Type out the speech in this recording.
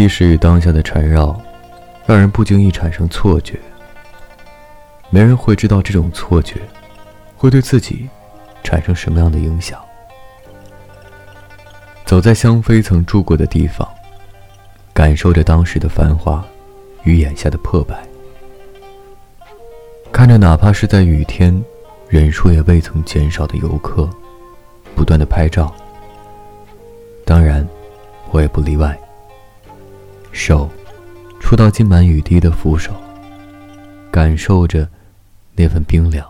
历史与当下的缠绕，让人不经意产生错觉。没人会知道这种错觉会对自己产生什么样的影响。走在香妃曾住过的地方，感受着当时的繁华与眼下的破败，看着哪怕是在雨天人数也未曾减少的游客不断的拍照，当然我也不例外，手触到浸满雨滴的扶手，感受着那份冰凉。